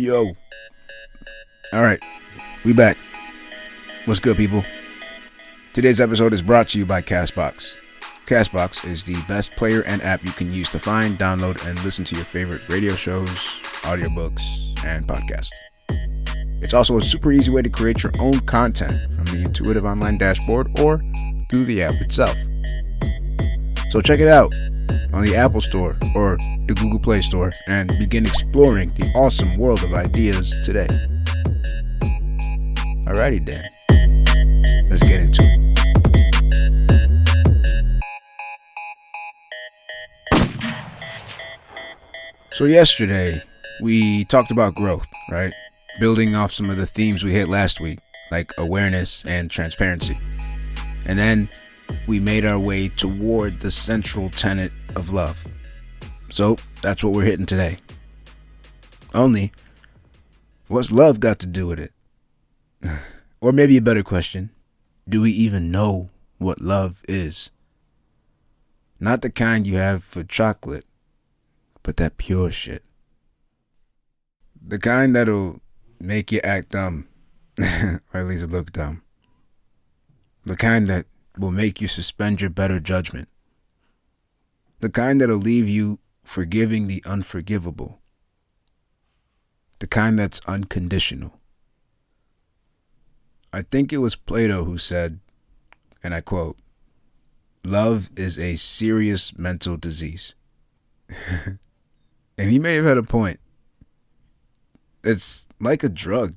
Yo. All right. We back. What's good, people? Today's episode is brought to you by Castbox. Castbox is the best player and app you can use to find, download, and listen to your favorite radio shows, audiobooks, and podcasts. It's also a super easy way to create your own content from the intuitive online dashboard or through the app itself. So check it out on the Apple Store or the Google Play Store and begin exploring the awesome world of ideas today. Alrighty then, let's get into it. So yesterday, we talked about growth, right? Building off some of the themes we hit last week, like awareness and transparency. And then we made our way toward the central tenet of love. So that's what we're hitting today. Only, what's love got to do with it? Or maybe a better question, do we even know what love is? Not the kind you have for chocolate, but that pure shit. The kind that'll make you act dumb, or at least look dumb. The kind that will make you suspend your better judgment. The kind that'll leave you forgiving the unforgivable. The kind that's unconditional. I think it was Plato who said, and I quote, "Love is a serious mental disease." And he may have had a point. It's like a drug,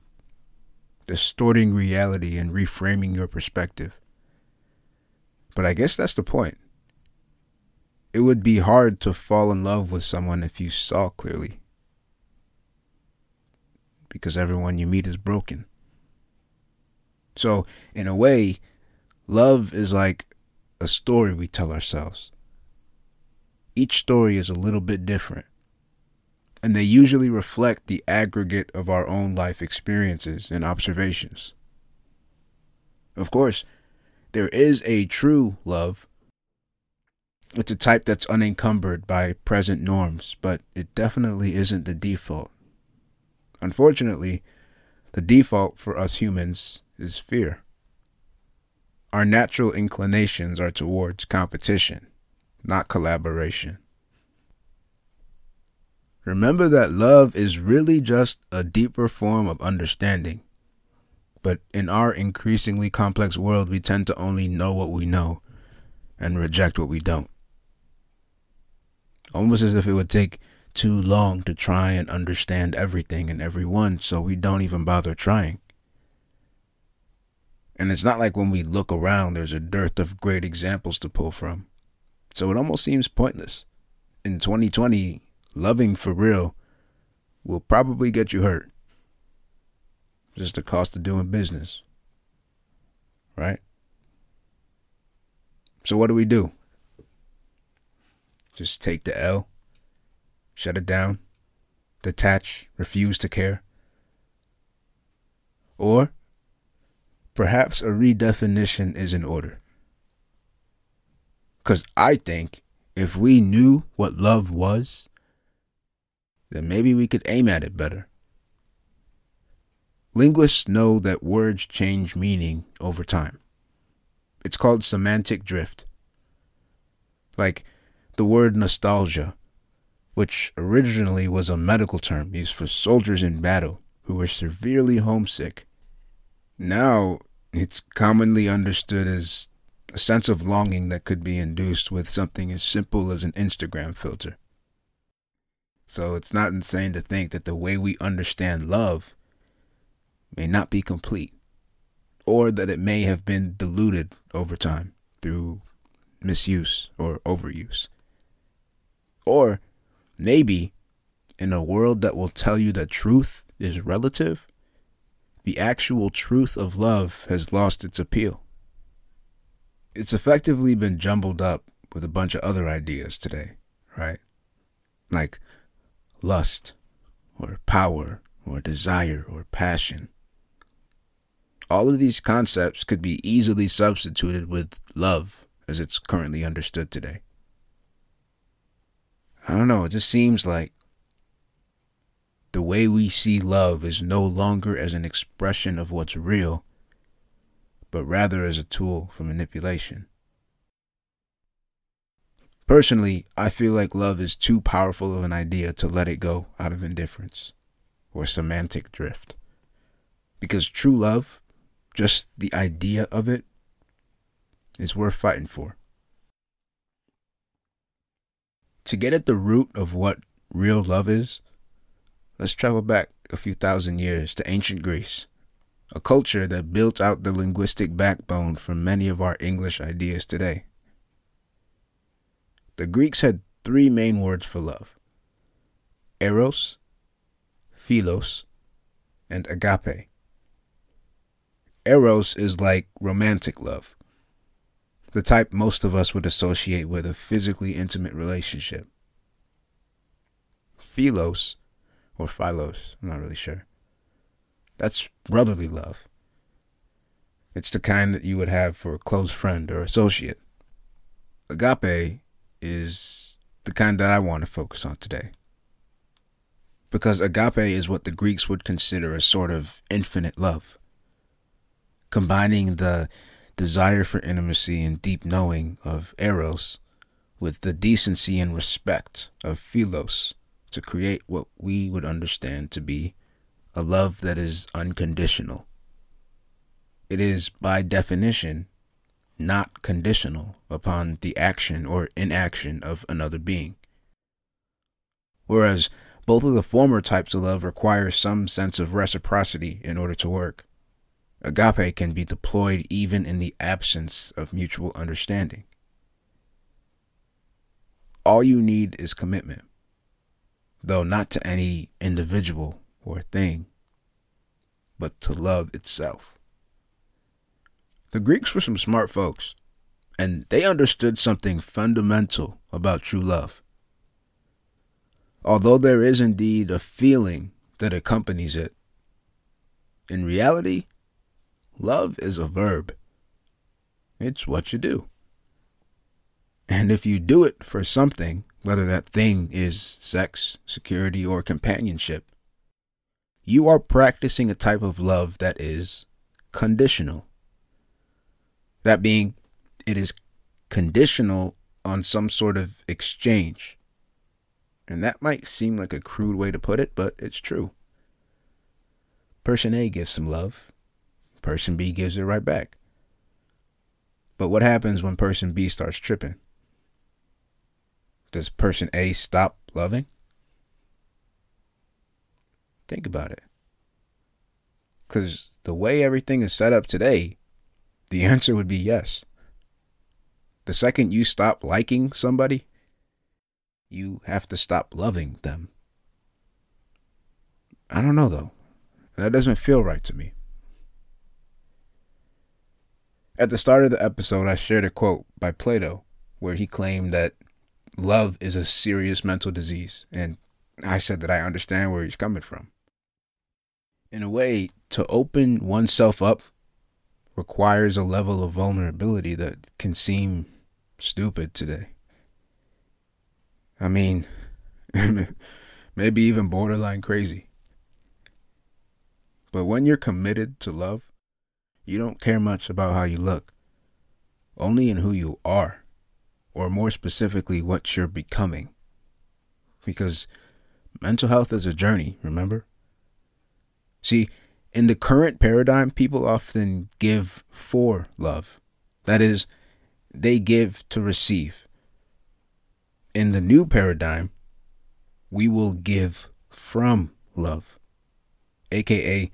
distorting reality and reframing your perspective. But I guess that's the point. It would be hard to fall in love with someone if you saw clearly, because everyone you meet is broken. So, in a way, love is like a story we tell ourselves. Each story is a little bit different, and they usually reflect the aggregate of our own life experiences and observations. Of course, there is a true love. It's a type that's unencumbered by present norms, but it definitely isn't the default. Unfortunately, the default for us humans is fear. Our natural inclinations are towards competition, not collaboration. Remember that love is really just a deeper form of understanding. But in our increasingly complex world, we tend to only know what we know and reject what we don't. Almost as if it would take too long to try and understand everything and everyone, so we don't even bother trying. And it's not like when we look around, there's a dearth of great examples to pull from. So it almost seems pointless. In 2020, loving for real will probably get you hurt. Just the cost of doing business, right? So what do? Just take the L, shut it down, detach, refuse to care. Or perhaps a redefinition is in order. Because I think if we knew what love was, then maybe we could aim at it better. Linguists know that words change meaning over time. It's called semantic drift. Like the word nostalgia, which originally was a medical term used for soldiers in battle who were severely homesick. Now it's commonly understood as a sense of longing that could be induced with something as simple as an Instagram filter. So it's not insane to think that the way we understand love may not be complete, or that it may have been diluted over time through misuse or overuse. Or maybe in a world that will tell you that truth is relative, the actual truth of love has lost its appeal. It's effectively been jumbled up with a bunch of other ideas today, right? Like lust or power or desire or passion. All of these concepts could be easily substituted with love as it's currently understood today. I don't know, it just seems like the the way we see love is no longer as an expression of what's real, but rather as a tool for manipulation. Personally, I feel like love is too powerful of an idea to let it go out of indifference or semantic drift. Because true love, just the idea of it, is worth fighting for. To get at the root of what real love is, let's travel back a few thousand years to ancient Greece, a culture that built out the linguistic backbone for many of our English ideas today. The Greeks had three main words for love: eros, philos, and agape. Eros is like romantic love, the type most of us would associate with a physically intimate relationship. Philos, or philos, I'm not really sure, that's brotherly love. It's the kind that you would have for a close friend or associate. Agape is the kind that I want to focus on today, because agape is what the Greeks would consider a sort of infinite love, combining the desire for intimacy and deep knowing of eros with the decency and respect of philos to create what we would understand to be a love that is unconditional. It is, by definition, not conditional upon the action or inaction of another being. Whereas both of the former types of love require some sense of reciprocity in order to work, agape can be deployed even in the absence of mutual understanding. All you need is commitment, though not to any individual or thing, but to love itself. The Greeks were some smart folks, and they understood something fundamental about true love. Although there is indeed a feeling that accompanies it, in reality, love is a verb. It's what you do. And if you do it for something, whether that thing is sex, security, or companionship, you are practicing a type of love that is conditional. That being, it is conditional on some sort of exchange. And that might seem like a crude way to put it, but it's true. Person A gives some love. Person B gives it right back. But what happens when person B starts tripping? Does person A stop loving? Think about it. Because the way everything is set up today, the answer would be yes. The second you stop liking somebody, you have to stop loving them. I don't know, though. That doesn't feel right to me. At the start of the episode, I shared a quote by Plato where he claimed that love is a serious mental disease, and I said that I understand where he's coming from. In a way, to open oneself up requires a level of vulnerability that can seem stupid today. I mean, maybe even borderline crazy. But when you're committed to love, you don't care much about how you look, only in who you are. Or more specifically, what you're becoming. Because mental health is a journey, remember? See, in the current paradigm, people often give for love. That is, they give to receive. In the new paradigm, we will give from love. AKA,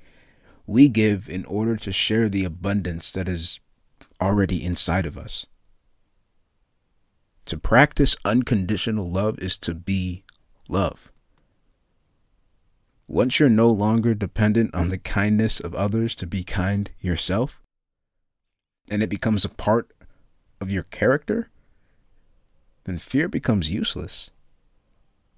we give in order to share the abundance that is already inside of us. To practice unconditional love is to be love. Once you're no longer dependent on the kindness of others to be kind yourself, and it becomes a part of your character, then fear becomes useless.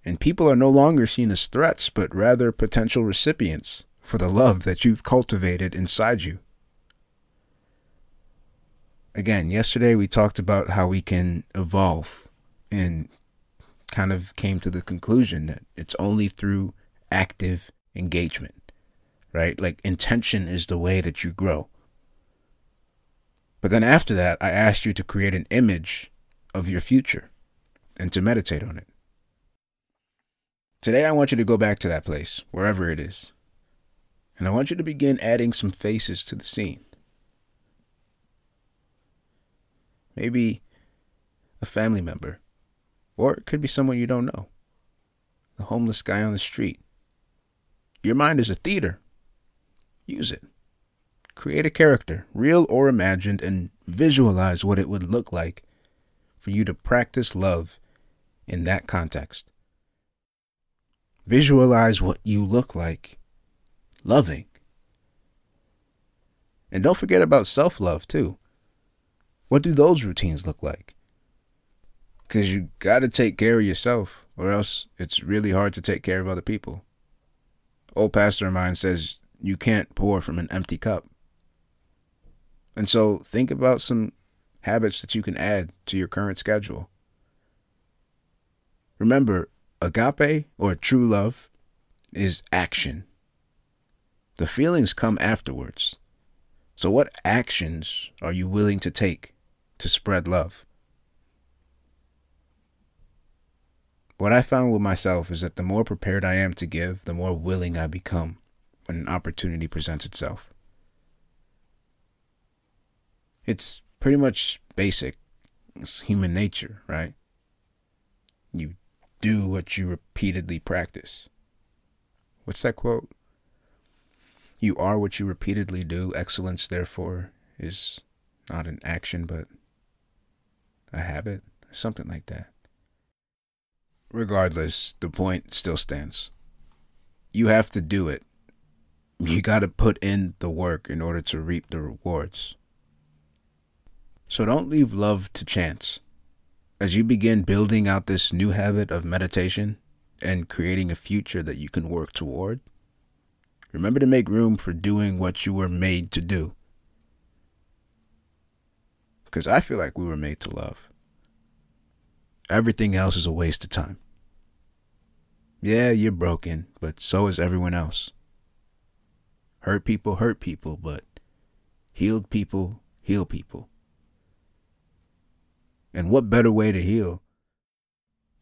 And people are no longer seen as threats, but rather potential recipients for the love that you've cultivated inside you. Again, yesterday we talked about how we can evolve and kind of came to the conclusion that it's only through active engagement, right? Like intention is the way that you grow. But then after that, I asked you to create an image of your future and to meditate on it. Today, I want you to go back to that place, wherever it is. And I want you to begin adding some faces to the scene. Maybe a family member, or it could be someone you don't know. The homeless guy on the street. Your mind is a theater. Use it. Create a character, real or imagined, and visualize what it would look like for you to practice love in that context. Visualize what you look like loving. And don't forget about self-love, too. What do those routines look like? Because you got to take care of yourself, or else it's really hard to take care of other people. Old pastor of mine says you can't pour from an empty cup. And so think about some habits that you can add to your current schedule. Remember, agape, or true love, is action. The feelings come afterwards. So what actions are you willing to take to spread love? What I found with myself is that the more prepared I am to give, the more willing I become when an opportunity presents itself. It's pretty much basic. It's human nature, right? You do what you repeatedly practice. What's that quote? You are what you repeatedly do. Excellence, therefore, is not an action, but a habit, something like that. Regardless, the point still stands. You have to do it. You got to put in the work in order to reap the rewards. So don't leave love to chance. As you begin building out this new habit of meditation and creating a future that you can work toward, remember to make room for doing what you were made to do. Because I feel like we were made to love. Everything else is a waste of time. Yeah, you're broken, but so is everyone else. Hurt people, but healed people, heal people. And what better way to heal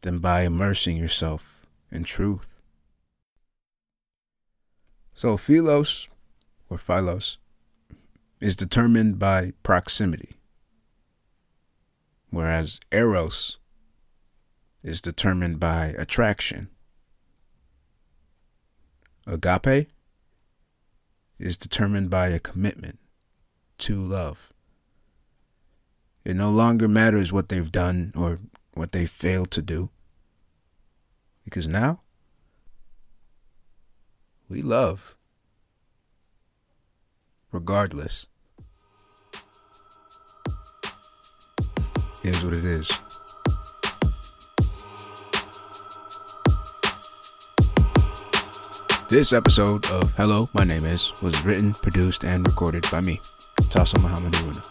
than by immersing yourself in truth? So philos, or philos, is determined by proximity, whereas eros is determined by attraction. Agape is determined by a commitment to love. It no longer matters what they've done or what they failed to do, because now we love, regardless. Is what it is. This episode of Hello, My Name Is was written, produced, and recorded by me, Tasso Muhammaduuna.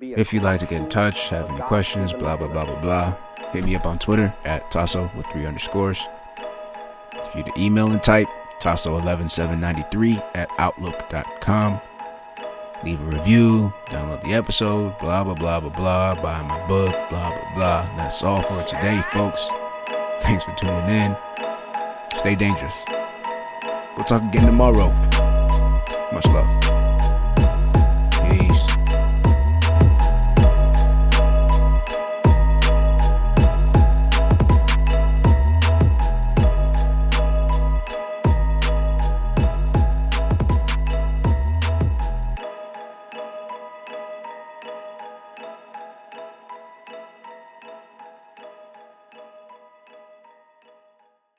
If you'd like to get in touch, have any questions, blah, blah, blah, blah, blah, hit me up on Twitter at Tasso with 3 underscores. If you'd email and type, Tasso11793@outlook.com. Leave a review, download the episode, blah, blah, blah, blah, blah, buy my book, blah, blah, blah. That's all for today, folks. Thanks for tuning in. Stay dangerous. We'll talk again tomorrow. Much love.